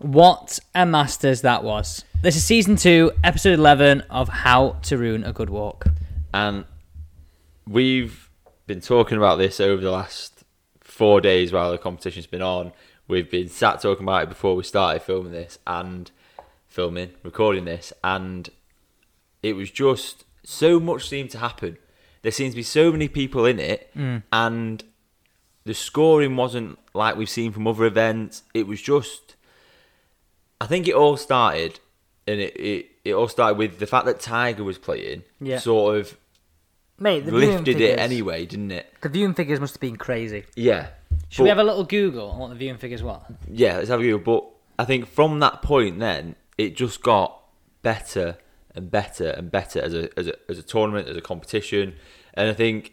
What a Masters that was. This is season 2, episode 11 of How to Ruin a Good Walk. And we've been talking about this over the last 4 days while the competition's been on. We've been sat talking about it before we started filming this and recording this. And it was just so much seemed to happen. There seemed to be so many people in it. And the scoring wasn't like we've seen from other events. It was just... I think it all started... And it all started with the fact that Tiger was playing, sort of lifted it anyway, didn't it? The viewing figures must have been crazy. Yeah. Should we have a little Google on what the viewing figures were? Yeah, let's have a Google. But I think from that point then, it just got better and better and better as a tournament, as a competition. And I think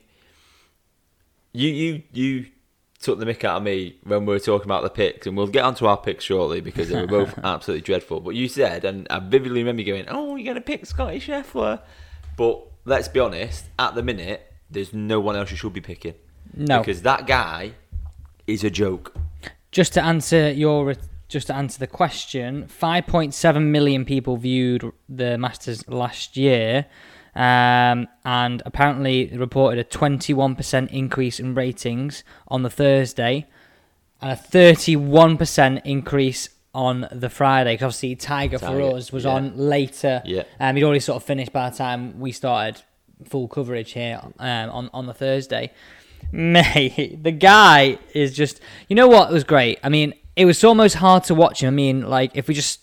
you took the mick out of me when we were talking about the picks, and we'll get onto our picks shortly because they were both absolutely dreadful. But you said, and I vividly remember going, "Oh, you're going to pick Scottie Scheffler," but let's be honest, at the minute, there's no one else you should be picking. No, because that guy is a joke. Just to answer the question, 5.7 million people viewed the Masters last year. And apparently they reported a 21% increase in ratings on the Thursday and a 31% increase on the Friday. Because obviously Tiger for us was on later. Yeah. He'd already sort of finished by the time we started full coverage here on the Thursday. Mate, the guy is just... You know what? It was great. I mean, it was almost hard to watch him. I mean, like, if we just...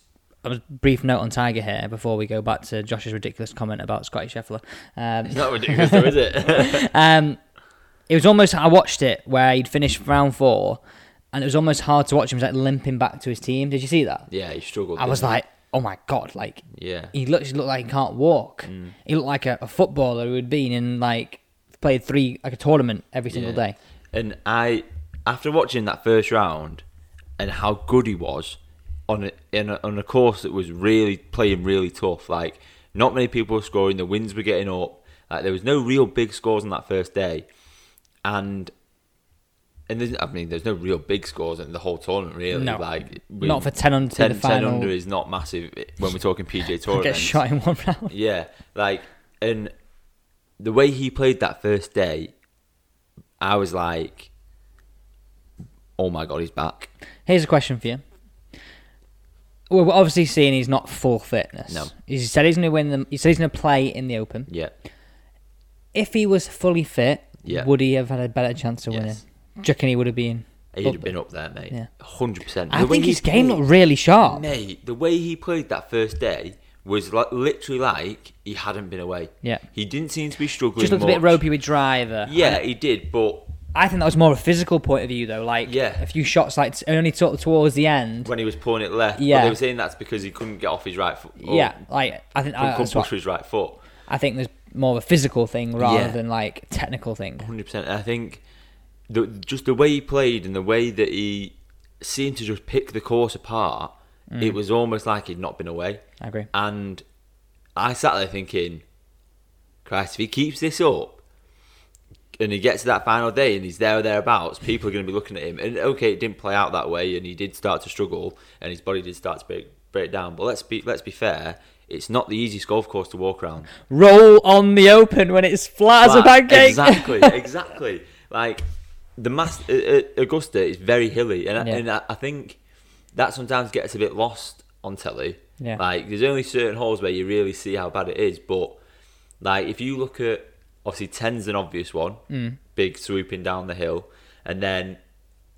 A brief note on Tiger here before we go back to Josh's ridiculous comment about Scottie Scheffler. It's not ridiculous though, is it? It was almost, I watched it where he'd finished round 4 and it was almost hard to watch him. He was like limping back to his team. Did you see that? Yeah, he struggled. I was like, oh my God, like he looked like he can't walk. He looked like a footballer who had been in like, played a tournament every single day. And after watching that first round and how good he was, on a course that was really playing really tough, like not many people were scoring, the winds were getting up, like there was no real big scores on that first day, and there's no real big scores in the whole tournament really. No, like not for 10 under. 10 to the final. 10 under is not massive when we're talking PGA Tour. Get shot in one round. Yeah, like and the way he played that first day, I was like, oh my God, he's back. Here's a question for you. We're obviously seeing he's not full fitness. No, he said he's going to win them. He said he's going to play in the Open. Yeah. If he was fully fit, would he have had a better chance of winning? Do you reckon he would have been? He'd have been up there, mate. Yeah, 100%. I think his game looked really sharp, mate. The way he played that first day was like, literally like he hadn't been away. Yeah, he didn't seem to be struggling. Just looked a bit ropey with driver. Yeah, he did, but. I think that was more of a physical point of view, though. Like, a few shots, like, only towards the end. When he was pulling it left. Yeah. But they were saying that's because he couldn't get off his right foot. Yeah, like, I think... Couldn't push his right foot. I think there's more of a physical thing rather than, like, technical thing. 100%. I think just the way he played and the way that he seemed to just pick the course apart, it was almost like he'd not been away. I agree. And I sat there thinking, Christ, if he keeps this up, and he gets to that final day and he's there or thereabouts, people are going to be looking at him. And okay, it didn't play out that way and he did start to struggle and his body did start to break down. But let's be fair, it's not the easiest golf course to walk around. Roll on the Open when it's flat as a pancake. Exactly. Like, the Augusta is very hilly. And I think that sometimes gets a bit lost on telly. Yeah. Like, there's only certain holes where you really see how bad it is. But, like, if you look at... Obviously, 10's an obvious one. Big swooping down the hill. And then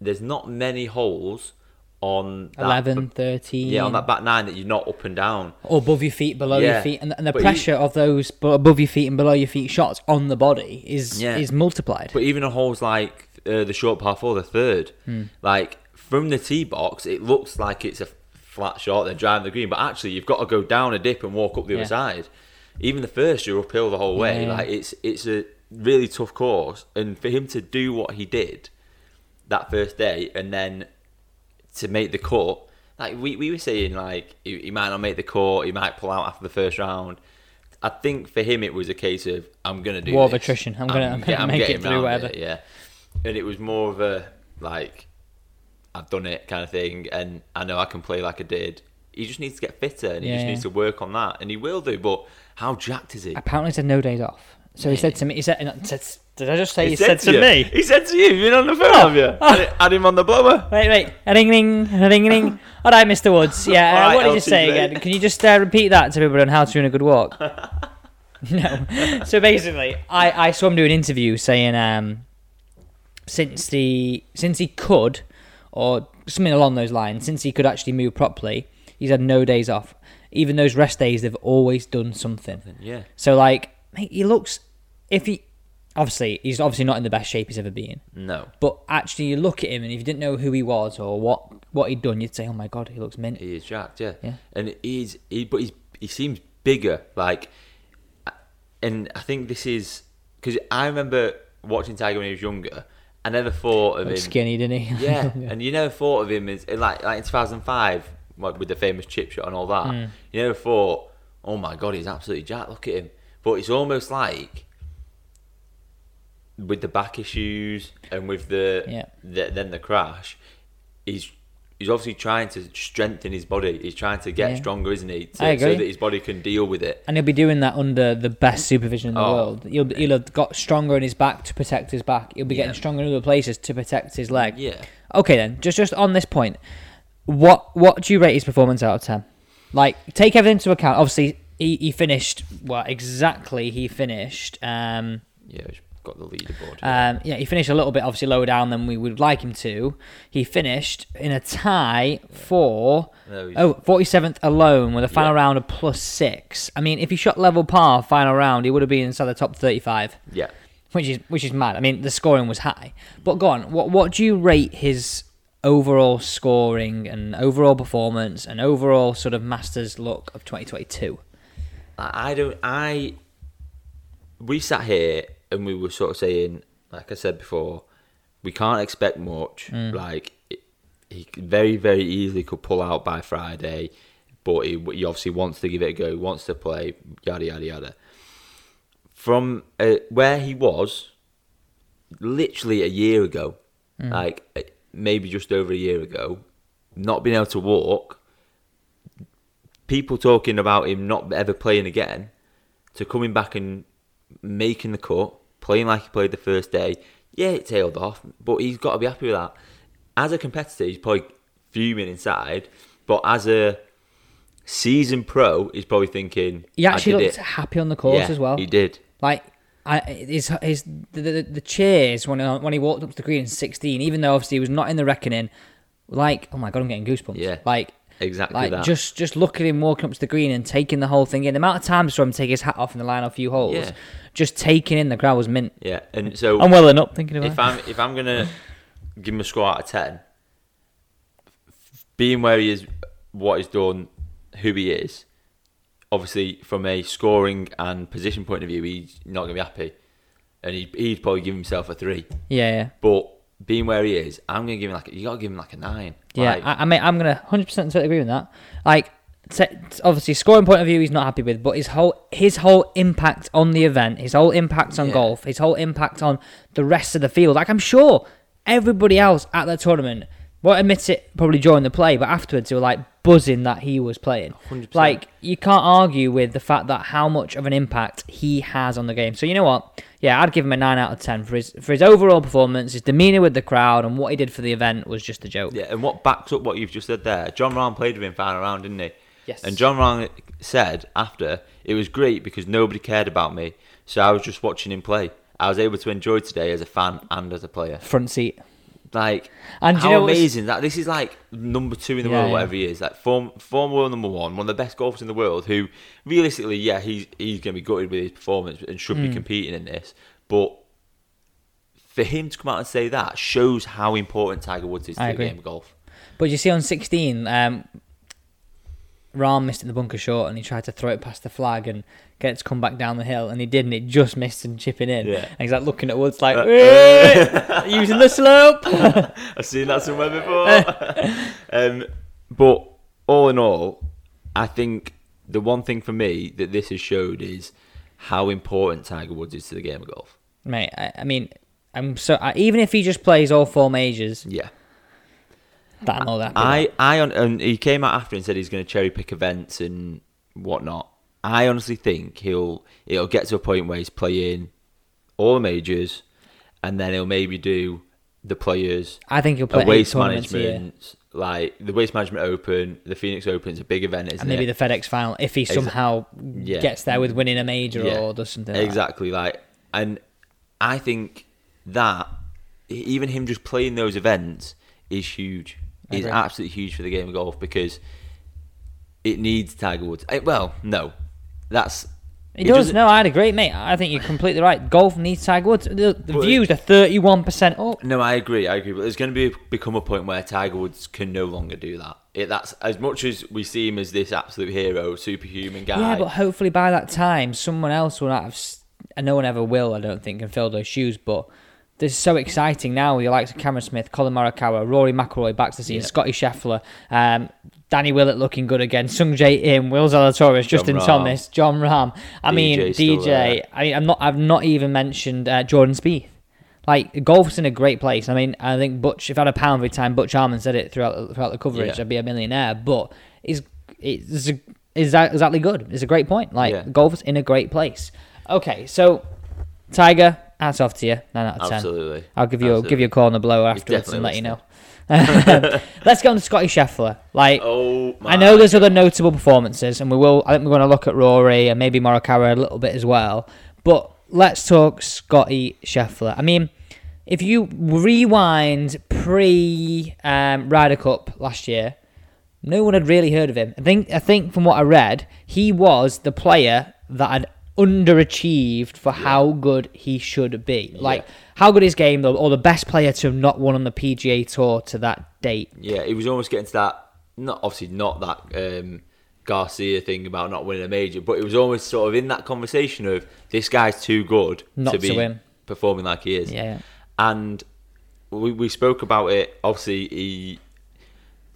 there's not many holes on... 11, 13... Yeah, on that back nine that you're not up and down. Or above your feet, below your feet. And the pressure of those above your feet and below your feet shots on the body is multiplied. But even on holes like the short par 4, the third, like from the tee box, it looks like it's a flat shot, they're driving the green, but actually you've got to go down a dip and walk up the other side. Even the first, you're uphill the whole way. Yeah. Like it's a really tough course, and for him to do what he did that first day, and then to make the cut, like we were saying, like he might not make the cut, he might pull out after the first round. I think for him, it was a case of I'm gonna do war of attrition. I'm gonna make it through whatever. And it was more of a like I've done it kind of thing, and I know I can play like I did. He just needs to get fitter, and he just needs to work on that, and he will do. But how jacked is he? Apparently, he's had no days off. So he said to me, did I just say he said to me? He said to you, you've been on the phone, have you? Oh. Had him on the blower. Wait. A ding, ding. All right, Mr. Woods. Yeah, right, what did you say again? Can you just repeat that to everybody on How to Ruin a Good Walk? No. So basically, I saw him do an interview saying since he could, or something along those lines, since he could actually move properly, he's had no days off. Even those rest days, they've always done something. Yeah. So, like, mate, he looks... he's obviously not in the best shape he's ever been. No. But actually, you look at him, and if you didn't know who he was or what he'd done, you'd say, oh my God, he looks mint. He is jacked, yeah. And he seems bigger, like... And I think this is... Because I remember watching Tiger when he was younger. I never thought of him... skinny, didn't he? Yeah, and you never thought of him as... Like in 2005, with the famous chip shot and all that, you never thought, oh my God, he's absolutely jacked, look at him. But it's almost like... with the back issues and with the crash, he's obviously trying to strengthen his body. He's trying to get stronger, isn't he? So that his body can deal with it. And he'll be doing that under the best supervision in the world. He'll have got stronger in his back to protect his back. He'll be getting stronger in other places to protect his leg. Yeah. Okay then, just on this point, what do you rate his performance out of 10? Like, take everything into account. Obviously, he finished... Well, exactly, he finished... got the leaderboard. He finished a little bit obviously lower down than we would like him to. He finished in a tie for 47th alone with a final round of +6. I mean, if he shot level par final round, he would have been inside the top 35. Yeah, which is mad. I mean, the scoring was high. But go on, what do you rate his overall scoring and overall performance and overall sort of Masters look of 2022? We sat here. And we were sort of saying, like I said before, we can't expect much. Like, he very, very easily could pull out by Friday, but he obviously wants to give it a go, wants to play, yada, yada, yada. From where he was, literally a year ago, like maybe just over a year ago, not being able to walk, people talking about him not ever playing again, to coming back and making the cut, playing like he played the first day. Yeah, it tailed off, but he's got to be happy with that. As a competitor, he's probably fuming inside, but as a seasoned pro, he's probably thinking, he actually looked happy on the course as well. He did. Like, the cheers when he walked up to the green in 16, even though obviously he was not in the reckoning, like, oh my God, I'm getting goosebumps. Yeah. Like, exactly, like that. Just look at him walking up to the green and taking the whole thing in. The amount of times for him to take his hat off in the line a few holes, just taking in the crowd was mint. Yeah, and so I'm welling up thinking about if I'm gonna give him a score out of 10, being where he is, what he's done, who he is, obviously from a scoring and position point of view, he's not gonna be happy, and he'd probably give himself a 3. Yeah. But being where he is, I'm gonna give him you gotta give him like a 9. Yeah, like, I'm gonna 100% agree with that. Like, obviously, scoring point of view, he's not happy with, but his whole impact on the event, his whole impact on golf, his whole impact on the rest of the field. Like, I'm sure everybody else at the tournament won't admit it probably during the play, but afterwards they were like buzzing that he was playing. 100%. Like, you can't argue with the fact that how much of an impact he has on the game. So you know what? Yeah, I'd give him a 9 out of 10 for his overall performance. His demeanour with the crowd and what he did for the event was just a joke. Yeah, and what backs up what you've just said there, Jon Rahm played with him final round, didn't he? Yes. And Jon Rahm said after, it was great because nobody cared about me, so I was just watching him play. I was able to enjoy today as a fan and as a player. Front seat. Like, and how amazing that this is, like, number 2 in the world, whatever he is, like former world number 1 of the best golfers in the world, who realistically, he's going to be gutted with his performance and should be competing in this, but for him to come out and say that shows how important Tiger Woods is to the game of golf. But you see on 16, Rahm missed it in the bunker short and he tried to throw it past the flag and get it to come back down the hill, and he did, and it just missed and chipping in. Yeah. And he's like looking at Woods like, using the slope. I've seen that somewhere before. But all in all, I think the one thing for me that this has showed is how important Tiger Woods is to the game of golf. Mate, I mean, even if he just plays all 4 majors... Yeah. That'll know that. And he came out after and said he's going to cherry pick events and whatnot. I honestly think it'll get to a point where he's playing all the majors, and then he'll maybe do the players. I think he'll play Waste Management, like the Waste Management Open, the Phoenix Open is a big event, isn't it? And maybe the FedEx Final if he somehow gets there with winning a major or does something. Exactly, like, and I think that even him just playing those events is huge. It's absolutely huge for the game of golf because it needs Tiger Woods. It does. No, I'd agree, mate. I think you're completely right. Golf needs Tiger Woods. The views are 31% up. No, I agree. But there's going to become a point where Tiger Woods can no longer do that. That's as much as we see him as this absolute hero, superhuman guy. Yeah, but hopefully by that time, someone else will not have... And no one ever will, I don't think, can fill those shoes. But this is so exciting now. You like Cameron Smith, Colin Morikawa, Rory McIlroy back to the scene, Scottie Scheffler, Danny Willett looking good again, Sungjae Im, Will Zalatoris, Justin Thomas, Jon Rahm. I've not even mentioned Jordan Spieth. Like, golf's in a great place. I mean, I think if I had a pound every time Butch Harmon said it throughout the coverage, I'd be a millionaire. But it's exactly good. It's a great point. Like, golf's in a great place. Okay, so Tiger, hats off to you, 9 out of 10. Absolutely. I'll give you a call on the blower afterwards and let you know. Let's go on to Scottie Scheffler. Like, I know there's other notable performances, and I think we're going to look at Rory and maybe Morikawa a little bit as well. But let's talk Scottie Scheffler. I mean, if you rewind pre-Ryder Cup last year, no one had really heard of him. I think from what I read, he was the player that had underachieved for how good he should be. Like, how good his game, though, or the best player to have not won on the PGA Tour to that date. Yeah, he was almost getting to that, not that Garcia thing about not winning a major, but it was almost sort of in that conversation of this guy's too good to be performing like he is. Yeah. And we spoke about it, obviously,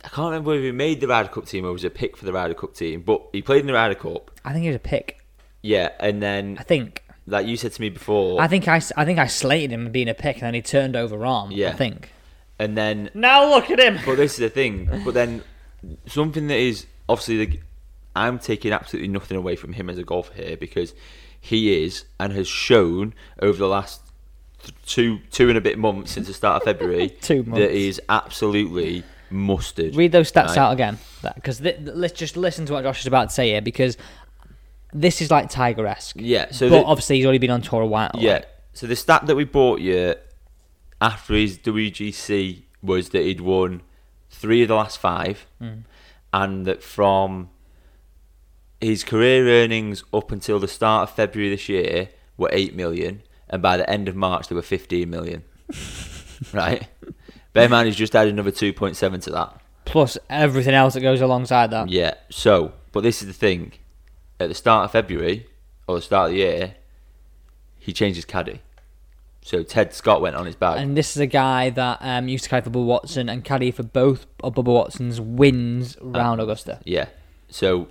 I can't remember whether he made the Ryder Cup team or was a pick for the Ryder Cup team, but he played in the Ryder Cup. I think he was a pick. Yeah, and then I think, like you said to me before, I think I slated him being a pick, and then he turned over Rahm. Yeah, I think. And then now look at him. But this is the thing. But then something that is obviously, I'm taking absolutely nothing away from him as a golfer here because he is and has shown over the last two and a bit months since the start of February 2 months that he is absolutely mustard. Read those stats out again, because let's just listen to what Josh is about to say here because. This is like Tiger-esque. Yeah. So obviously he's already been on tour a while. Yeah. So the stat that we bought you after his WGC was that he'd won 3 of the last 5 and that from his career earnings up until the start of February this year were 8 million and by the end of March they were 15 million. Right? Bear in mind he's just added another 2.7 to that. Plus everything else that goes alongside that. Yeah. So, but this is the thing. At the start of February, or the start of the year, he changed his caddy. So Ted Scott went on his bag. And this is a guy that used to caddy for Bubba Watson and caddy for both of Bubba Watson's wins round Augusta. Yeah. So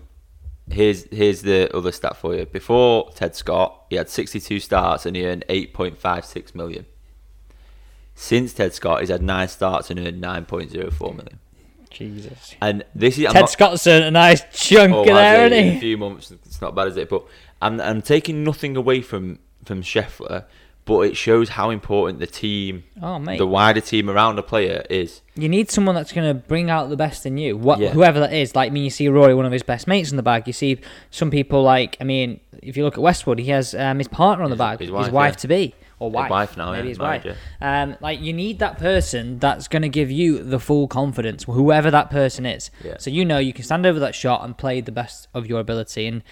here's the other stat for you. Before Ted Scott, he had 62 starts and he earned 8.56 million. Since Ted Scott, he's had 9 starts and earned 9.04 million. Jesus. And this is Scott's earned a nice chunk of there, isn't he? In a few months, it's not bad, is it? But I'm taking nothing away from Scheffler, but it shows how important the team, the wider team around the player is. You need someone that's going to bring out the best in you, whoever that is. Like, you see Rory, one of his best mates, in the bag. You see some people like, if you look at Westwood, he has his partner on the bag, his wife to be. Or wife. Maybe his wife. You need that person that's going to give you the full confidence, whoever that person is. Yeah. So you can stand over that shot and play the best of your ability. And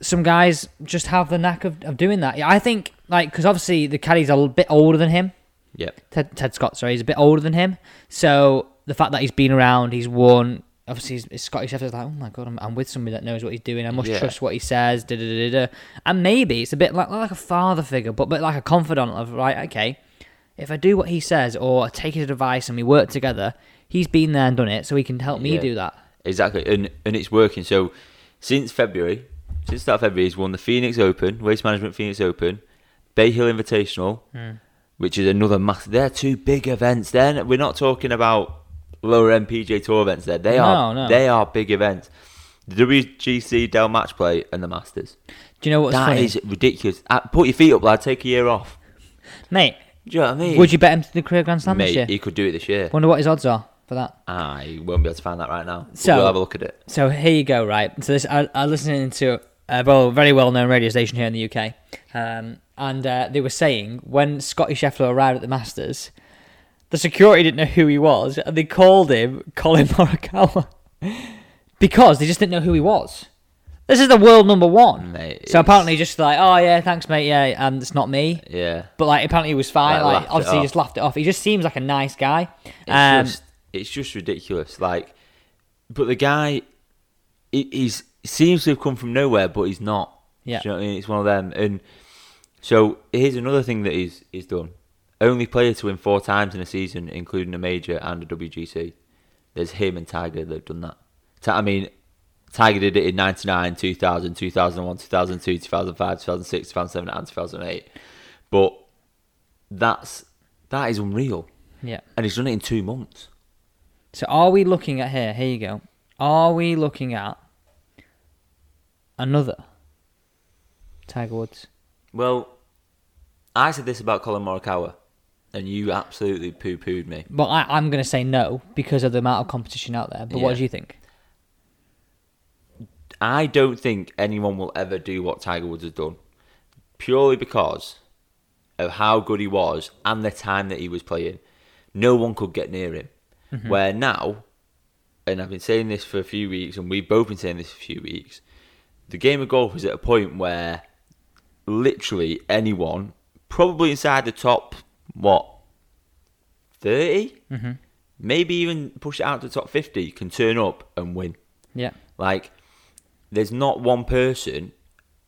some guys just have the knack of doing that. I think, because obviously the caddy's a bit older than him. Yeah. Ted Scott, sorry, he's a bit older than him. So the fact that he's been around, he's won. Obviously, Scottie Scheffler's like, oh my God, I'm with somebody that knows what he's doing. I must trust what he says. And maybe it's a bit like a father figure, but like a confidant of, right, okay, if I do what he says or I take his advice and we work together, he's been there and done it, so he can help me do that. Exactly, and it's working. So since the start of February, he's won the Phoenix Open, Waste Management Phoenix Open, Bay Hill Invitational, which is another massive. They're two big events. We're not talking about lower end PGA Tour events there. They are big events. The WGC Dell Match Play and the Masters. Do you know what's funny? That is ridiculous. Put your feet up, lad. Take a year off, mate. Do you know what I mean? Would you bet him to the career Grand Slam this year? He could do it this year. Wonder what his odds are for that. I won't be able to find that right now. So we'll have a look at it. So here you go. Right. So this, I listening to a very well-known radio station here in the UK, and they were saying when Scottie Scheffler arrived at the Masters, the security didn't know who he was, and they called him Colin Morikawa because they just didn't know who he was. This is the world number one, mate. So apparently, just like, oh yeah, thanks, mate, yeah, and it's not me. Yeah. But like, apparently he was fine. Like obviously, he just laughed it off. He just seems like a nice guy. It's just ridiculous. Like, but the guy, he seems to have come from nowhere, but he's not. Yeah. Do you know what I mean? It's one of them. And so here's another thing that he's done. Only player to win 4 times in a season, including a major and a WGC. There's him and Tiger that have done that. I mean, Tiger did it in 99, 2000, 2001, 2002, 2005, 2006, 2007, and 2008. But that is unreal. Yeah. And he's done it in 2 months. So are we looking at here you go. Are we looking at another Tiger Woods? Well, I said this about Colin Morikawa, and you absolutely poo-pooed me. Well, I'm going to say no because of the amount of competition out there. But yeah. What do you think? I don't think anyone will ever do what Tiger Woods has done, purely because of how good he was and the time that he was playing. No one could get near him. Mm-hmm. Where now, and I've been saying this for a few weeks, and we've both been saying this for a few weeks, the game of golf is at a point where literally anyone, probably inside the top, 30? Mm-hmm. Maybe even push it out to the top 50, can turn up and win. Yeah. Like, there's not one person,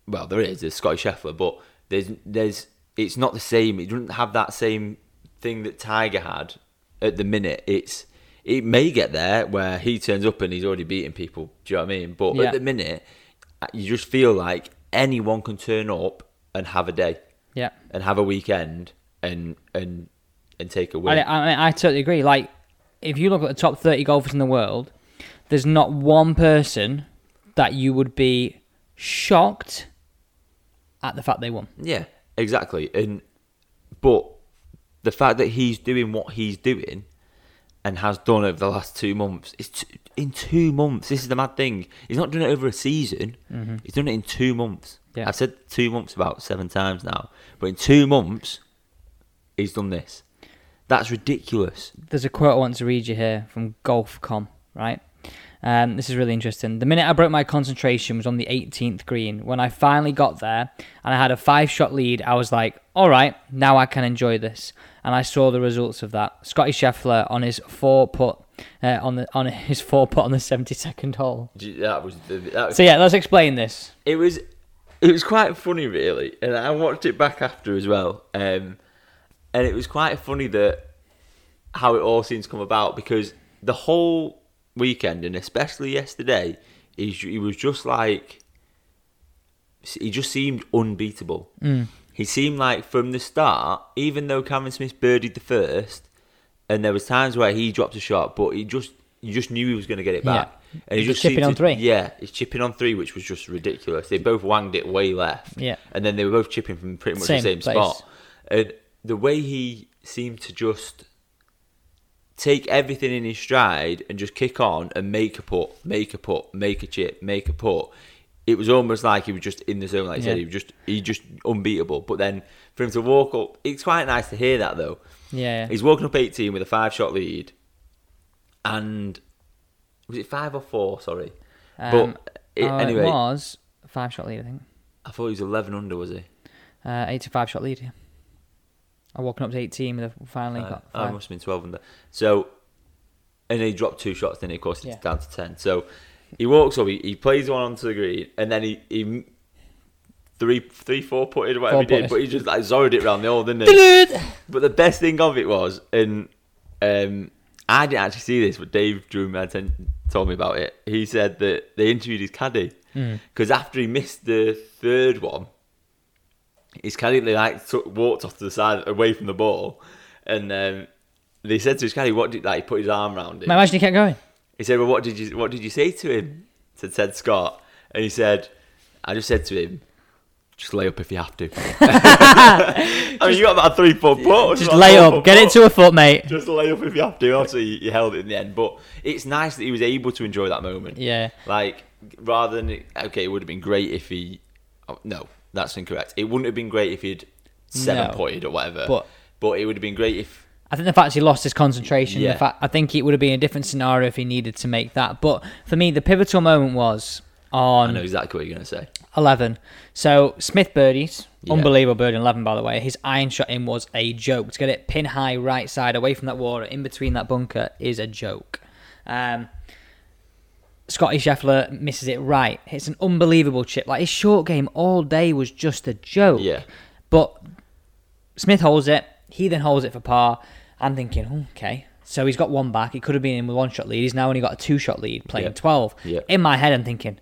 well, there's Scottie Scheffler, but it's not the same. It doesn't have that same thing that Tiger had at the minute. It may get there where he turns up and he's already beating people, do you know what I mean? But at the minute, you just feel like anyone can turn up and have a day. Yeah. And have a weekend and take a win. I totally agree. Like, if you look at the top 30 golfers in the world, there's not one person that you would be shocked at the fact they won. Yeah, exactly. But the fact that he's doing what he's doing and has done over the last 2 months, in 2 months, this is the mad thing. He's not doing it over a season. Mm-hmm. He's done it in 2 months. Yeah. I've said 2 months about 7 times now, but in 2 months, he's done this. That's ridiculous. There's a quote I want to read you here from Golf.com, right? This is really interesting. "The minute I broke my concentration was on the 18th green. When I finally got there and I had a 5-shot lead, I was like, all right, now I can enjoy this. And I saw the results of that. Scottie Scheffler on his 4-putt on the 72nd hole." So yeah, let's explain this. It was quite funny, really, and I watched it back after as well. And it was quite funny that how it all seems to come about, because the whole weekend, and especially yesterday, he was just like, he just seemed unbeatable. Mm. He seemed like from the start, even though Cameron Smith birdied the first, and there was times where he dropped a shot, but you just knew he was going to get it back. Yeah. And he just chipping on 3. Yeah, he's chipping on 3, which was just ridiculous. They both wanged it way left. Yeah, and then they were both chipping from pretty much the same spot. And the way he seemed to just take everything in his stride and just kick on and make a putt, make a chip, make a putt. It was almost like he was just in the zone, like you said. He was just unbeatable. But then for him to walk up, it's quite nice to hear that though. Yeah. He's walking up 18 with a 5-shot lead, and was it 5 or 4? Sorry, anyway, it was 5-shot lead, I think. I thought he was 11 under, was he? 8 to 5-shot lead. Yeah. I'm walking up to 18 and I've finally got 5. I must have been 12 under. So, and he dropped 2 shots, then of course it's down to 10. So he walks up, he plays one onto the green, and then he 3-4 putted, whatever he did, but he just like zorred it around the hole, didn't he? But the best thing of it was, and I didn't actually see this, but Dave drew my attention, told me about it. He said that they interviewed his caddy, because after he missed the 3rd one, he's kind of like walked off to the side away from the ball, and They said to Scotty, "What did like?" He put his arm around him. Imagine he kept going. He said, "Well, what did you say to him?" To Ted Scott, and he said, "I just said to him, just lay up if you have to." I mean, you got about a 3 foot putt. Just lay up, get it to a foot, mate. Just lay up if you have to. Obviously, you held it in the end, but it's nice that he was able to enjoy that moment. Yeah, like rather than okay, it would have been great if he. Oh, no, that's incorrect. It wouldn't have been great if he'd seven-pointed or whatever. But it would have been great if. I think the fact he lost his concentration, yeah. I think it would have been a different scenario if he needed to make that. But for me, the pivotal moment was on... I know exactly what you're going to say. 11. So, Smith birdies. Yeah. Unbelievable birdie on 11, by the way. His iron shot in was a joke. To get it pin high right side, away from that water, in between that bunker, is a joke. Scottie Scheffler misses it right. It's an unbelievable chip. Like, his short game all day was just a joke. Yeah. But Smith holds it. He then holds it for par. I'm thinking, okay. So he's got one back. He could have been in with one-shot lead. He's now only got a two-shot lead playing 12. Yep. In my head, I'm thinking,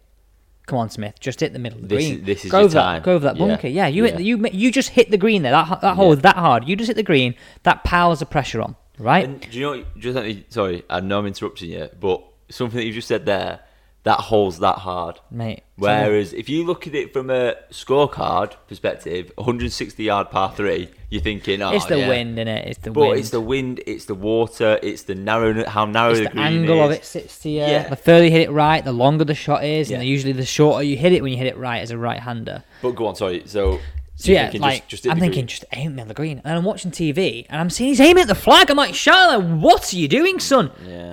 come on, Smith. Just hit the middle of the green. This is your time. Go over that bunker. Yeah, you just hit the green there. That hole is that hard. You just hit the green. That powers the pressure on, right? And do you know, sorry, I know I'm interrupting you, but something that you just said there, that hole's that hard. Mate. Whereas if you look at it from a scorecard perspective, 160-yard par 3, you're thinking, oh, it's the wind, isn't it? It's the wind. But it's the wind, it's the water, it's the narrow, how narrow the green is. It's the angle of it sits to you. Yeah. The further you hit it right, the longer the shot is, and usually the shorter you hit it when you hit it right as a right-hander. But go on, sorry, so yeah, thinking like, just I'm thinking green. Just aim at the green. And I'm watching TV, and I'm seeing he's aiming at the flag. I'm like, Charlotte, what are you doing, son? Yeah.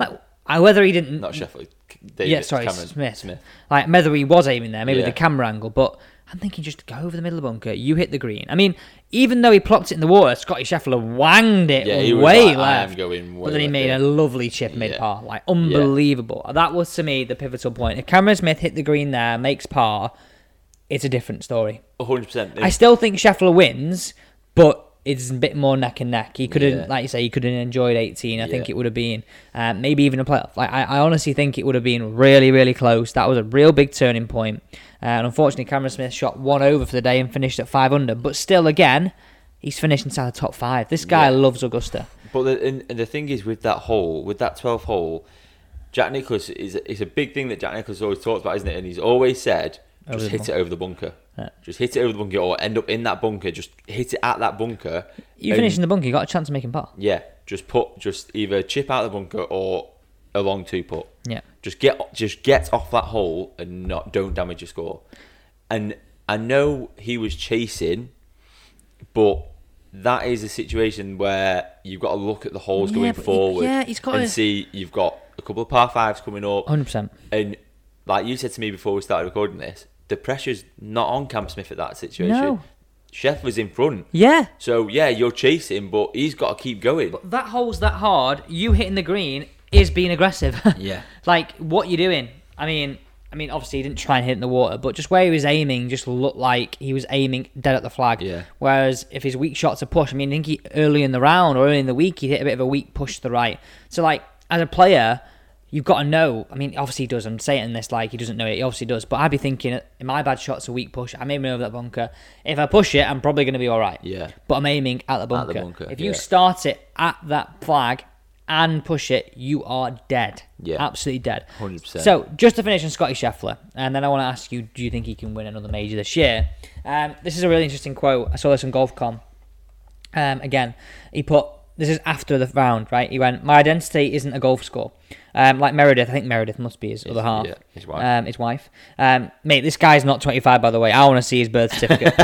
Like, whether he didn't... Not Sheffield. David, yeah, sorry, Cameron, Smith. Like, whether he was aiming there, maybe the camera angle, but I'm thinking just go over the middle of the bunker, you hit the green. I mean, even though he plopped it in the water, Scottie Scheffler wanged it way like, left. I am going way but then he made a lovely chip mid-par, like, unbelievable. Yeah. That was, to me, the pivotal point. If Cameron Smith hit the green there, makes par, it's a different story. 100%. I still think Scheffler wins, but... It's a bit more neck and neck. He couldn't, like you say, he couldn't have enjoyed 18. I think it would have been maybe even a playoff. Like, I honestly think it would have been really, really close. That was a real big turning point. And unfortunately, Cameron Smith shot one over for the day and finished at 5 under. But still, again, he's finished inside the top 5. This guy loves Augusta. But the thing is, with that hole, with that 12th hole, Jack Nicklaus is a big thing that Jack Nicklaus always talks about, isn't it? And he's always said, just hit it over the bunker. Yeah. Just hit it over the bunker or end up in that bunker. Just hit it at that bunker. You finish in the bunker, you got a chance of making par. Yeah. Just either chip out of the bunker or a long two putt. Yeah. Just get off that hole and don't damage your score. And I know he was chasing, but that is a situation where you've got to look at the holes going forward. He's got and see you've got a couple of par fives coming up. 100%. And like you said to me before we started recording this, the pressure's not on Cam Smith at that situation. No. Scheffler's in front. Yeah. So, you're chasing, but he's got to keep going. But that hole's that hard. You hitting the green is being aggressive. Yeah. Like, what you doing? I mean, obviously, he didn't try and hit in the water, but just where he was aiming just looked like he was aiming dead at the flag. Yeah. Whereas if his weak shot's a push, I mean, I think early in the round or early in the week, he hit a bit of a weak push to the right. So, like, as a player... You've got to know. I mean, obviously he does. I'm saying this like he doesn't know it. He obviously does. But I'd be thinking, my bad shot's a weak push. I'm aiming over that bunker. If I push it, I'm probably going to be all right. Yeah. But I'm aiming at the bunker. If you start it at that flag and push it, you are dead. Yeah. Absolutely dead. 100%. So, just to finish on Scottie Scheffler, and then I want to ask you, do you think he can win another major this year? This is a really interesting quote. I saw this on Golf.com. Again, he put... This is after the round, right? He went, my identity isn't a golf score. Like Meredith, I think Meredith must be his other half. Yeah, his wife. Mate, this guy's not 25, by the way. I want to see his birth certificate.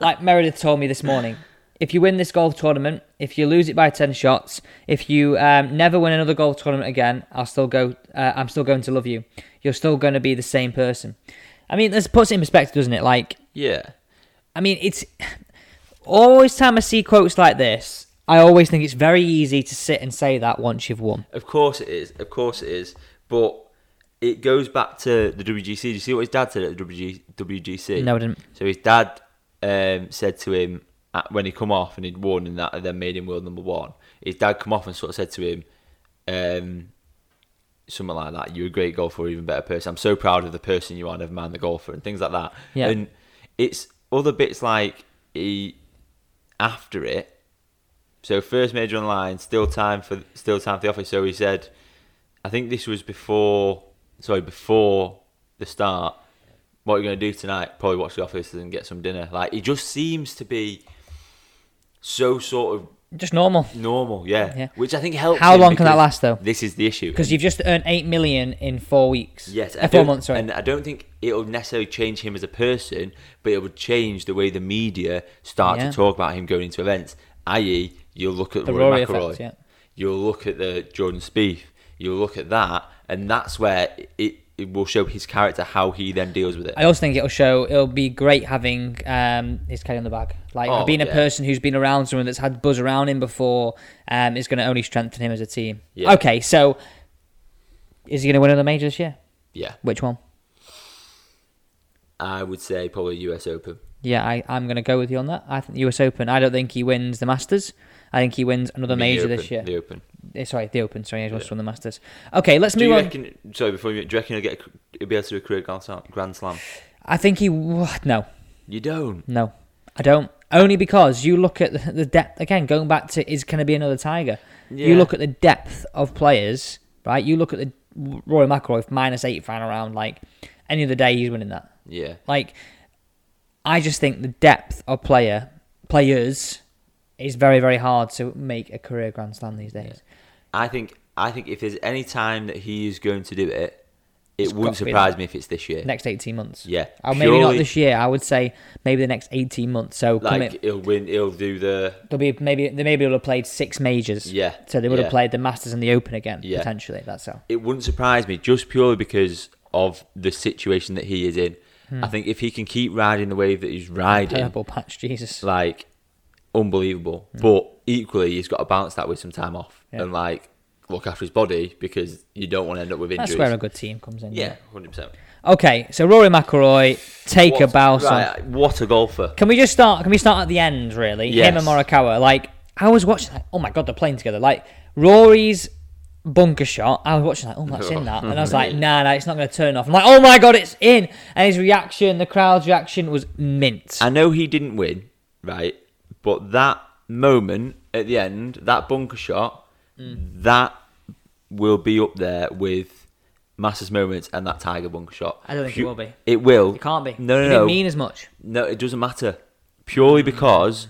Like Meredith told me this morning, if you win this golf tournament, if you lose it by 10 shots, if you never win another golf tournament again, I'm still going to love you. You're still going to be the same person. I mean, this puts it in perspective, doesn't it? Like, yeah. I mean, it's... Always time I see quotes like this, I always think it's very easy to sit and say that once you've won. Of course it is. But it goes back to the WGC. Do you see what his dad said at the WGC? No, I didn't. So his dad said to him when he come off and he'd won and that and then made him world number one. His dad come off and sort of said to him, something like that, you're a great golfer, or even better person. I'm so proud of the person you are, never mind the golfer, and things like that. Yeah. And it's other bits like after it, So first major on the line, still time for the office. So he said, I think this was before the start, what are you going to do tonight? Probably watch The Office and get some dinner. Like, he just seems to be so sort of... just normal. Normal, yeah. Which I think helps. How long can that last, though? This is the issue. Because you've just earned $8 million in 4 weeks. Yes. 4 months, sorry. And I don't think it'll necessarily change him as a person, but it would change the way the media start to talk about him going into events, i.e., you'll look at the Rory McIlroy. Effects, you'll look at the Jordan Spieth. You'll look at that, and that's where it will show his character, how he then deals with it. I also think it'll be great having his carry on the bag. Like, being a person who's been around someone that's had buzz around him before is going to only strengthen him as a team. Yeah. Okay, so is he going to win another major this year? Yeah. Which one? I would say probably US Open. Yeah, I'm going to go with you on that. I think US Open. I don't think he wins the Masters. I think he wins another major this year. The Open. He just won the Masters. Okay, let's move on. Do you reckon he'll be able to do a career Grand Slam? I think he... No. You don't? No, I don't. Only because you look at the depth... Again, going back to, is going to be another Tiger. Yeah. You look at the depth of players, right? You look at the Rory McIlroy -8 final round, like, any other day he's winning that. Yeah. Like, I just think the depth of players... it's very, very hard to make a career Grand Slam these days. Yeah. I think if there's any time that he is going to do it, it wouldn't surprise me if it's this year. Next 18 months. Yeah. Maybe not this year. I would say maybe the next 18 months. So like, he'll win. He'll do the... They maybe will have played 6 majors. Yeah. So they would have played the Masters and the Open again, potentially. That's how. It wouldn't surprise me, just purely because of the situation that he is in. I think if he can keep riding the wave that he's riding... Purple patch, Jesus. Like... unbelievable, but equally he's got to balance that with some time off and like look after his body, because you don't want to end up with injuries. That's where a good team comes in. 100%. Okay, so Rory McIlroy, take a bow. Right, what a golfer. Can we start at the end, really? Yes. Him and Morikawa. Like, I was watching that, oh my god, they're playing together. Like, Rory's bunker shot, I was watching that, that's in that, and I was like, nah, it's not going to turn off. I'm like, oh my god, it's in. And his reaction, the crowd's reaction was mint. I know he didn't win, right? But that moment at the end, that bunker shot, that will be up there with Masters moments and that Tiger bunker shot. I don't think it will be. It will. It can't be. No, no. It didn't mean as much. No, it doesn't matter. Purely because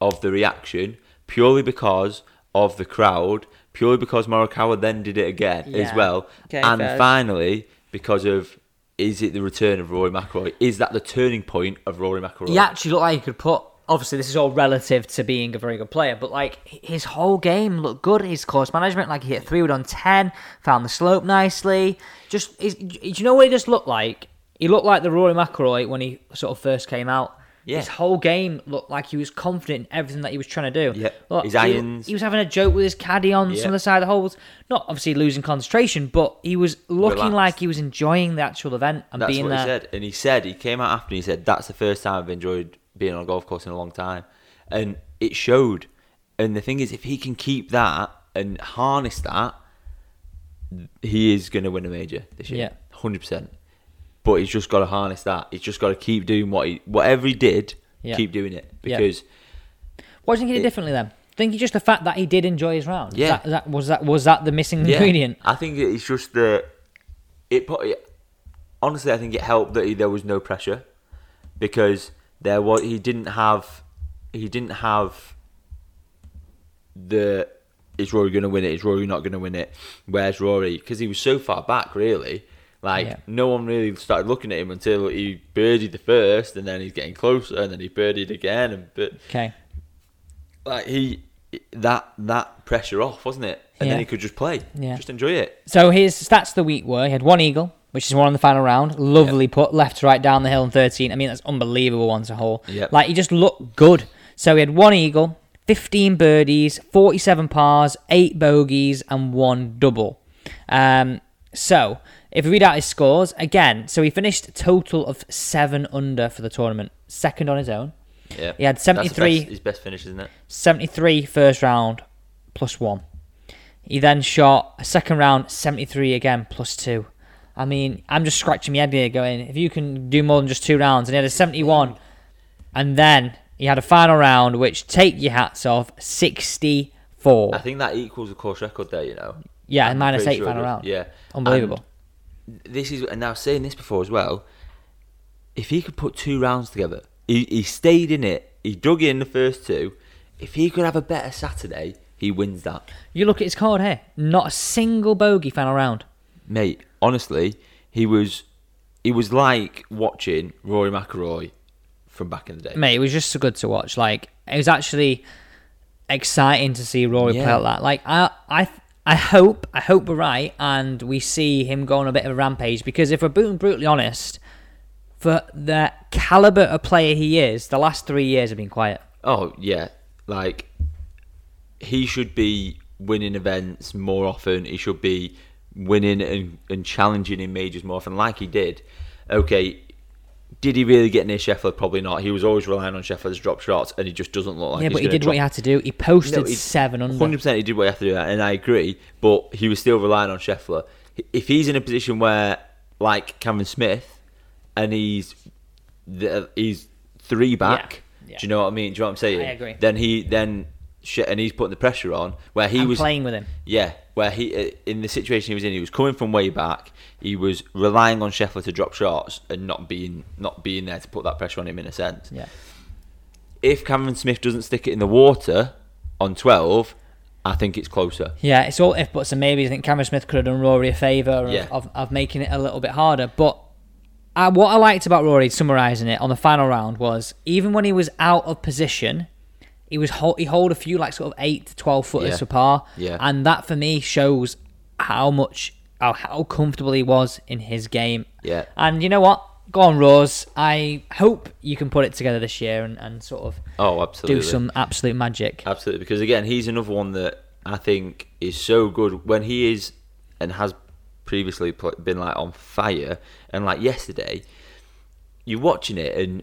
of the reaction, purely because of the crowd, purely because Morikawa then did it again as well. Okay, and finally, because of... is it the return of Rory McIlroy? Is that the turning point of Rory McIlroy? He actually looked like he could put... Obviously, this is all relative to being a very good player, but like his whole game looked good. His course management, like he hit 3-wood on 10, found the slope nicely. Just, do you know what he just looked like? He looked like the Rory McIlroy when he sort of first came out. Yeah. His whole game looked like he was confident in everything that he was trying to do. Yeah. Look, his irons. He was having a joke with his caddy on some of the side of the holes. Not obviously losing concentration, but he was looking relaxed, like he was enjoying the actual event and being there. That's what he said. And he came out after and he said, that's the first time I've enjoyed being on a golf course in a long time. And it showed. And the thing is, if he can keep that and harness that, he is going to win a major this year. Yeah. 100%. But he's just got to harness that. He's just got to keep doing whatever he did, keep doing it. Because what do you think he did differently then? I think it's just the fact that he did enjoy his round. Yeah. Was that the missing ingredient? I think it's just honestly, I think it helped that there was no pressure, because he didn't have the, is Rory going to win it? Is Rory not going to win it? Where's Rory? Because he was so far back, really. Like, no one really started looking at him until he birdied the first, and then he's getting closer, and then he birdied again. Like, that pressure off, wasn't it? And then he could just play. Yeah. Just enjoy it. So his stats of the week were, he had 1 eagle, which is 1 on the final round. Lovely put, left to right down the hill on 13. I mean, that's unbelievable once a hole. Yep. Like, he just looked good. So he had 1 eagle, 15 birdies, 47 pars, 8 bogeys, and 1 double. So... if we read out his scores, again, so he finished a total of 7 under for the tournament. Second on his own. Yeah. He had 73... That's his best finish, isn't it? 73 first round, +1. He then shot a second round, 73 again, +2. I mean, I'm just scratching my head here going, if you can do more than just 2 rounds. And he had a 71. And then He had a final round, which, take your hats off, 64. I think that equals the course record there, you know. Yeah, and minus 8 final round. Yeah. Unbelievable. And I was saying this before as well, if he could put two rounds together, he stayed in it, he dug in the first two, if he could have a better Saturday, he wins that. You look at his card here, not a single bogey final round. Mate, honestly, he was like watching Rory McIlroy from back in the day. Mate, it was just so good to watch. Like, it was actually exciting to see Rory play like that. Like, I hope we're right and we see him go on a bit of a rampage, because if we're being brutally honest, for the calibre of player he is, the last 3 years have been quiet. Oh, yeah. Like, he should be winning events more often. He should be winning and challenging in majors more often, like he did. Okay, did he really get near Scheffler? Probably not. He was always relying on Scheffler's drop shots, and he just doesn't look like he's going to drop. Yeah, but he did what he had to do. He posted 7 under. 100% he did what he had to do, and I agree, but he was still relying on Scheffler. If he's in a position where, like Cameron Smith, and he's 3 back, yeah. Do you know what I mean? Do you know what I'm saying? I agree. And he's putting the pressure on where he was playing with him. Yeah, where he, in the situation he was in, he was coming from way back. He was relying on Scheffler to drop shots and not being there to put that pressure on him in a sense. Yeah. If Cameron Smith doesn't stick it in the water on 12, I think it's closer. Yeah, it's all if buts and maybes. I think Cameron Smith could have done Rory a favour of making it a little bit harder. But what I liked about Rory, summarising it on the final round, was even when he was out of position, he held a few like sort of 8 to 12 footers for par, and that for me shows how comfortable he was in his game. Yeah, and you know what? Go on, Rose. I hope you can put it together this year and sort of do some absolute magic. Absolutely, because again, he's another one that I think is so good when he is and has previously been like on fire, and like yesterday, you're watching it and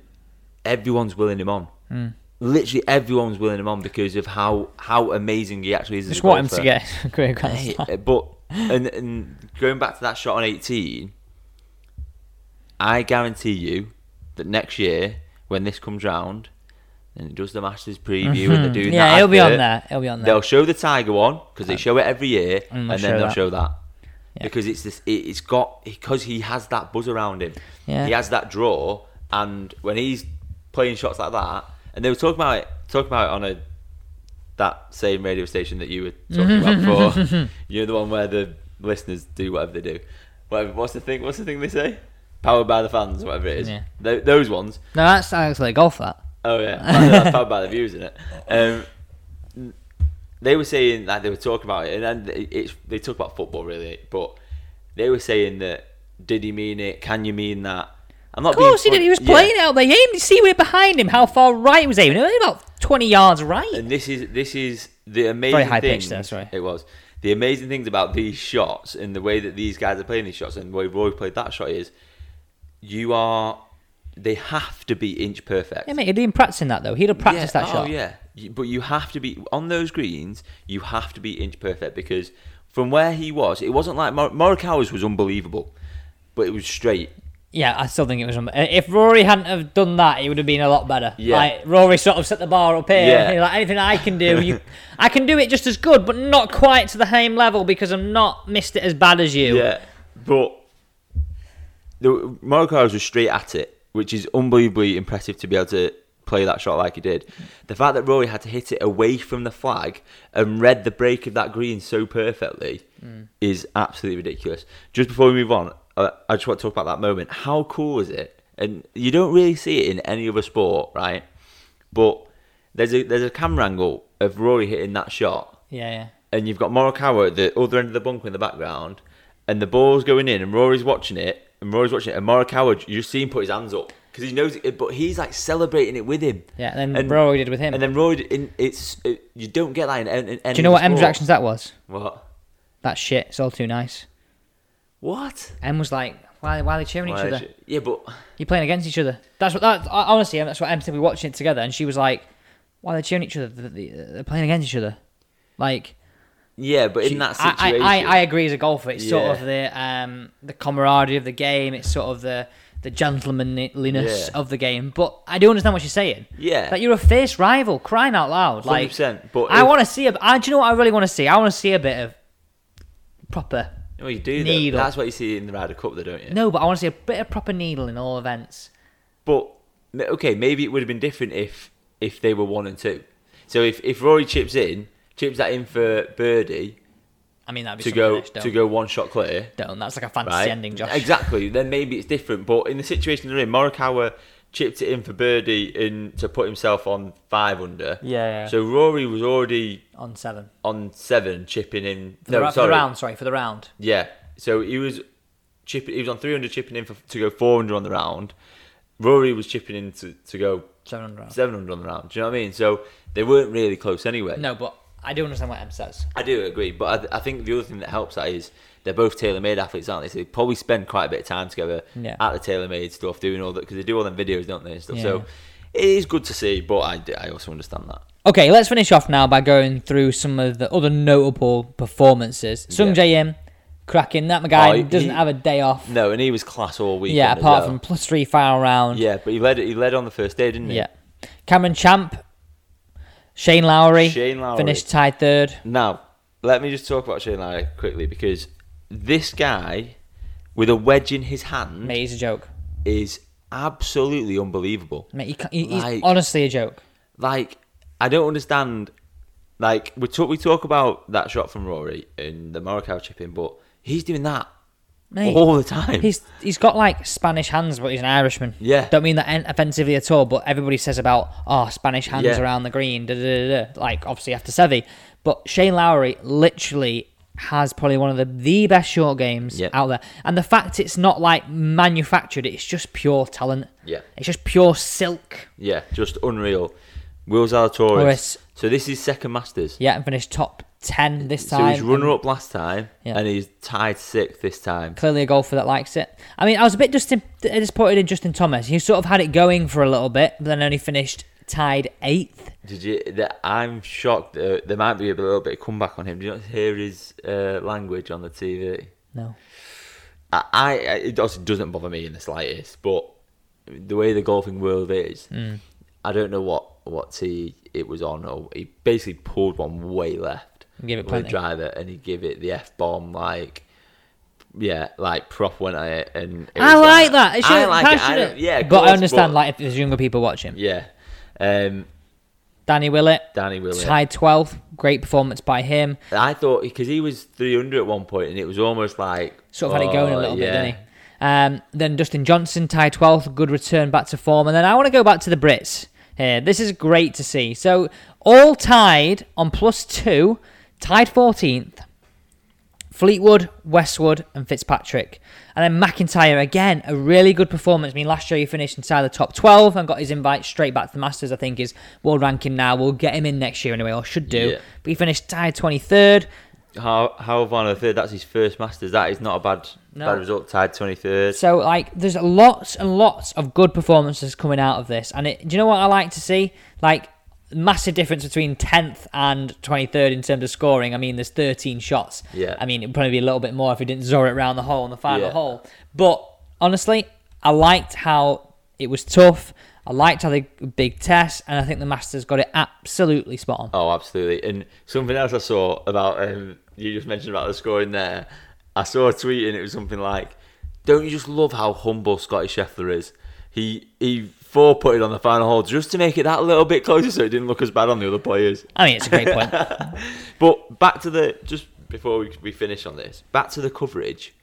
everyone's willing him on. Mm. Literally everyone's willing him on because of how amazing he actually is. Just want him to get a career grand slam. But and going back to that shot on 18, I guarantee you that next year when this comes round and it does the Masters preview and they're doing that, it'll be on there. They'll show the Tiger one because they show it every year, and then they'll show that. Yeah. Because because he has that buzz around him. Yeah. He has that draw, and when he's playing shots like that. And they were talking about it on that same radio station that you were talking about before. You're the one where the listeners do whatever they do. What's the thing they say? Powered by the fans, whatever it is. Yeah. Those ones. No, that's actually golf, that. Oh, yeah. That's powered by the views, isn't it? They were saying that they were talking about it, and then they talk about football, really. But they were saying that, did he mean it? Can you mean that? Of course he did. He was playing out there. He aimed. See where behind him, how far right he was aiming. It was about 20 yards right. And this is the amazing thing. Very high pitch there, sorry. It was. The amazing things about these shots and the way that these guys are playing these shots and the way Roy played that shot is they have to be inch perfect. Yeah, mate, he'd been practicing that though. He'd have practiced that shot. Oh, yeah. But you have to be, on those greens, you have to be inch perfect because from where he was, it wasn't like, Morikawa's was unbelievable, but it was straight. Yeah, I still think it was. If Rory hadn't have done that, it would have been a lot better. Yeah. Like, Rory sort of set the bar up here. Yeah. Like, anything I can do, I can do it just as good, but not quite to the same level because I'm not missed it as bad as you. Yeah, but Morikawa was straight at it, which is unbelievably impressive to be able to play that shot like he did. The fact that Rory had to hit it away from the flag and read the break of that green so perfectly is absolutely ridiculous. Just before we move on, I just want to talk about that moment. How cool is it? And you don't really see it in any other sport, right? But there's a camera angle of Rory hitting that shot. Yeah. And you've got Morikawa at the other end of the bunker in the background, and the ball's going in, and Rory's watching it, and Morikawa, you just see him put his hands up because he knows it, but he's like celebrating it with him. Yeah, and Rory did with him. And then Rory did. You don't get that in any sport. Do you know what M's reactions that was? What? That shit. It's all too nice. What? Em was like, why are they cheering each other? Yeah, but you're playing against each other. Honestly, Em, that's what Em said. We were watching it together, and she was like, why are they cheering each other? They're playing against each other. Like, yeah, but in that situation, I agree as a golfer, it's sort of the camaraderie of the game. It's sort of the the gentlemanliness of the game. But I do understand what you're saying. Yeah. Like, you're a fierce rival, crying out loud. 100%. Like, but I want to see a... do you know what I really want to see? I want to see a bit of proper... Well, you do, though. That's what you see in the Ryder Cup, though, don't you? No, but I want to see a bit of proper needle in all events. But, okay, maybe it would have been different if they were 1 and 2. So if Rory chips that in for birdie... I mean, that'd be to go 1 shot clear. Don't. That's like a fantasy ending, Josh. Exactly. Then maybe it's different. But in the situation they're in, Morikawa chipped it in for birdie to put himself on 5 under. Yeah. So Rory was already on 7. On 7, chipping in for the round. Yeah. So he was chipping. He was on 3 under, chipping in to go 4 under on the round. Rory was chipping in to go 7 under on the round. Do you know what I mean? So they weren't really close anyway. No, but. I do understand what Em says. I do agree, but I think the other thing that helps that is they're both tailor-made athletes, aren't they? So they probably spend quite a bit of time together at the tailor-made stuff, doing all that, because they do all them videos, don't they? And stuff. Yeah. So it is good to see, but I also understand that. Okay, let's finish off now by going through some of the other notable performances. Sungjae Im, cracking. That guy doesn't have a day off. No, and he was class all weekend. Yeah, apart from +3 final round. Yeah, but he led on the first day, didn't he? Yeah. Cameron Champ. Shane Lowry finished tied 3rd. Now, let me just talk about Shane Lowry quickly, because this guy, with a wedge in his hand... Mate, he's a joke. ...is absolutely unbelievable. Mate, he's honestly a joke. Like, I don't understand... Like, we talk about that shot from Rory and the Morikawa chipping, but he's doing that all the time. He's got, like, Spanish hands, but he's an Irishman. Yeah. Don't mean that offensively at all, but everybody says about, Spanish hands around the green, like, obviously after Seve. But Shane Lowry literally has probably one of the best short games out there. And the fact it's not, like, manufactured, it's just pure talent. Yeah. It's just pure silk. Yeah, just unreal. Will Zalatoris. So this is second Masters. Yeah, and finished top 10 this time. So he's runner-up last time, and he's tied 6th this time. Clearly a golfer that likes it. I mean, I was a bit disappointed in Justin Thomas. He sort of had it going for a little bit, but then only finished tied 8th. I'm shocked. There might be a little bit of comeback on him. Do you not hear his language on the TV? No. It also doesn't bother me in the slightest, but the way the golfing world is, I don't know what tee it was on. Or he basically pulled one way left. Give it plenty. Driver, and he gave it the F-bomb, like prop went at it. And it I like that. It's I like passionate. It. But I understand, like, if there's younger people watching. Yeah. Danny Willett. Tied 12th. Great performance by him. I thought, because he was 300 at one point, and it was almost like... Sort of had it going a little bit, didn't he? Then Dustin Johnson tied 12th. Good return back to form. And then I want to go back to the Brits here. This is great to see. So, all tied on +2... Tied 14th, Fleetwood, Westwood, and Fitzpatrick. And then McIntyre, again, a really good performance. I mean, last year he finished inside the top 12 and got his invite straight back to the Masters. I think his world ranking now. We'll get him in next year anyway, or should do. Yeah. But he finished tied 23rd. How on a third? That's his first Masters. That is not a bad result. Tied 23rd. So, like, there's lots and lots of good performances coming out of this. And do you know what I like to see? Like, massive difference between 10th and 23rd in terms of scoring. I mean, there's 13 shots. Yeah. I mean, it'd probably be a little bit more if we didn't zor it around the hole on the final hole. But honestly, I liked how it was tough. I liked how they big test, and I think the Masters got it absolutely spot on. Oh, absolutely. And something else I saw about, you just mentioned about the scoring there. I saw a tweet and it was something like, don't you just love how humble Scottie Scheffler is? He 4-putted on the final hole just to make it that little bit closer so it didn't look as bad on the other players. I mean, it's a great point. But back to just before we finish on this, back to the coverage.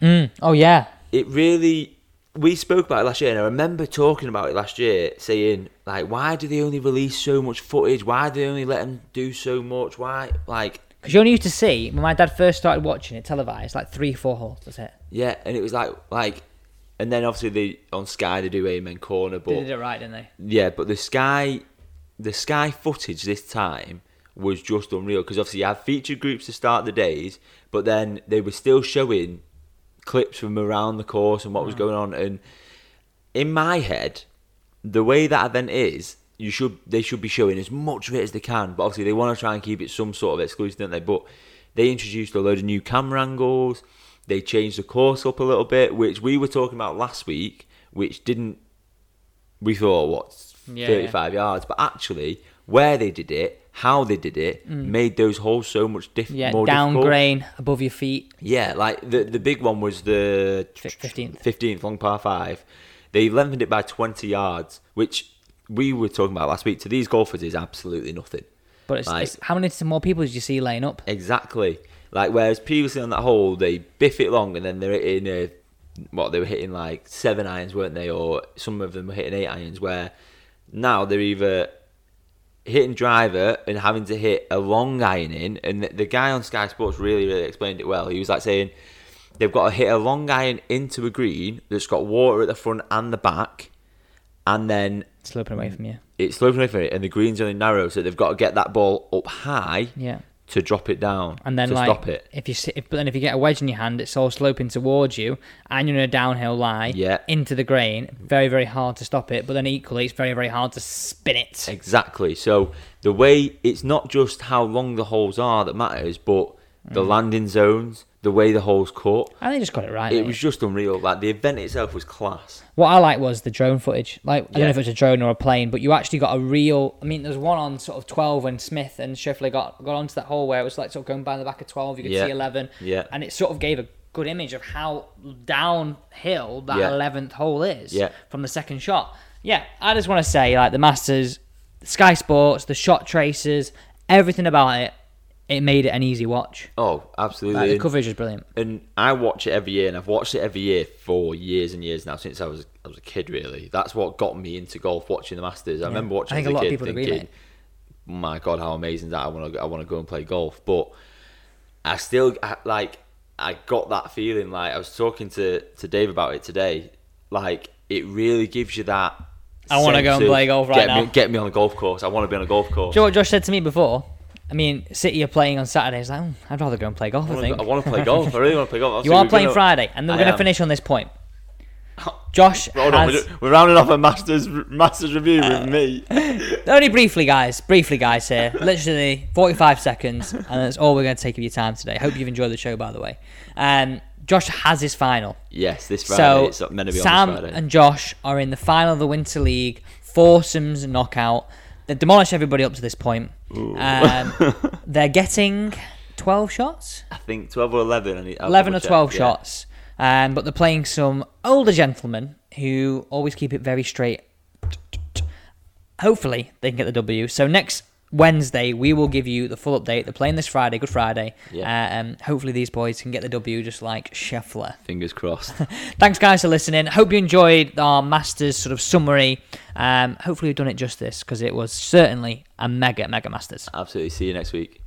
Oh, yeah. It really, we spoke about it last year, and I remember talking about it last year, saying, like, why do they only release so much footage? Why do they only let them do so much? Why, like... Because you only used to see, when my dad first started watching it televised, like 3-4 holes, that's it. Yeah, and it was like... And then obviously on Sky they do Amen Corner, but they did it right, didn't they? Yeah, but the Sky footage this time was just unreal, because obviously you had featured groups to start the days, but then they were still showing clips from around the course and what was going on. And in my head, the way that event is, they should be showing as much of it as they can, but obviously they want to try and keep it some sort of exclusive, don't they? But they introduced a load of new camera angles. They changed the course up a little bit, which we were talking about last week, which didn't, we thought, what, 35 yards, but actually where they did it, how they did it, made those holes so much more down difficult. Down grain, above your feet. Yeah, like the big one was the 15th long par 5. They lengthened it by 20 yards, which we were talking about last week. To these golfers is absolutely nothing. But it's, like, it's how many more people did you see laying up? Exactly. Like, whereas previously on that hole, they biff it long and then they're hitting they were hitting like 7 irons, weren't they? Or some of them were hitting 8 irons, where now they're either hitting driver and having to hit a long iron in. And the guy on Sky Sports really, really explained it well. He was like saying they've got to hit a long iron into a green that's got water at the front and the back, and then it's sloping away from you, and the green's only narrow, so they've got to get that ball up high to drop it down and then to stop it. If you get a wedge in your hand, it's all sloping towards you, and you're in a downhill lie into the grain. Very, very hard to stop it, but then equally, it's very, very hard to spin it. Exactly. So the way, it's not just how long the holes are that matters, but the landing zones, the way the holes cut. And they just got it right. It was just unreal. Like, the event itself was class. What I liked was the drone footage. Like, I don't know if it was a drone or a plane, but you actually got a real... I mean, there's one on sort of 12 when Smith and Scheffler got onto that hole where it was like sort of going by the back of 12. You could see 11. Yeah. And it sort of gave a good image of how downhill that 11th hole is from the second shot. Yeah, I just want to say, like, the Masters, Sky Sports, the shot tracers, everything about it, it made it an easy watch. Oh, absolutely. Like, the coverage is brilliant. And I watch it every year, and I've watched it every year for years and years now, since I was a kid, really. That's what got me into golf, watching the Masters. I remember watching as a kid thinking, my God, how amazing that. I want to go and play golf. But I still, I got that feeling. Like, I was talking to Dave about it today. Like, it really gives you that, I want to go and play golf right now. Get me on a golf course. I want to be on a golf course. Do you know what Josh said to me before? I mean, City are playing on Saturday. It's like, I'd rather go and play golf, I want to play golf. I really want to play golf. Obviously, you are playing Friday, and we're going to finish on this point. Josh we're rounding off a Masters review with me. Only briefly, guys. Here. Literally 45 seconds, and that's all we're going to take of your time today. Hope you've enjoyed the show, by the way. Josh has his final. Yes, this Friday. So, it's meant to be on this Friday. Sam and Josh are in the final of the Winter League, foursomes knockout. They demolished everybody up to this point. They're getting 12 shots? I think 12 or 11. 11 or 12 shots. But they're playing some older gentlemen who always keep it very straight. Hopefully, they can get the W. So next Wednesday, we will give you the full update. They're playing this Friday, Good Friday. Yeah. Hopefully, these boys can get the W just like Scheffler. Fingers crossed. Thanks, guys, for listening. Hope you enjoyed our Masters sort of summary. Hopefully, we've done it justice, because it was certainly a mega Masters. Absolutely. See you next week.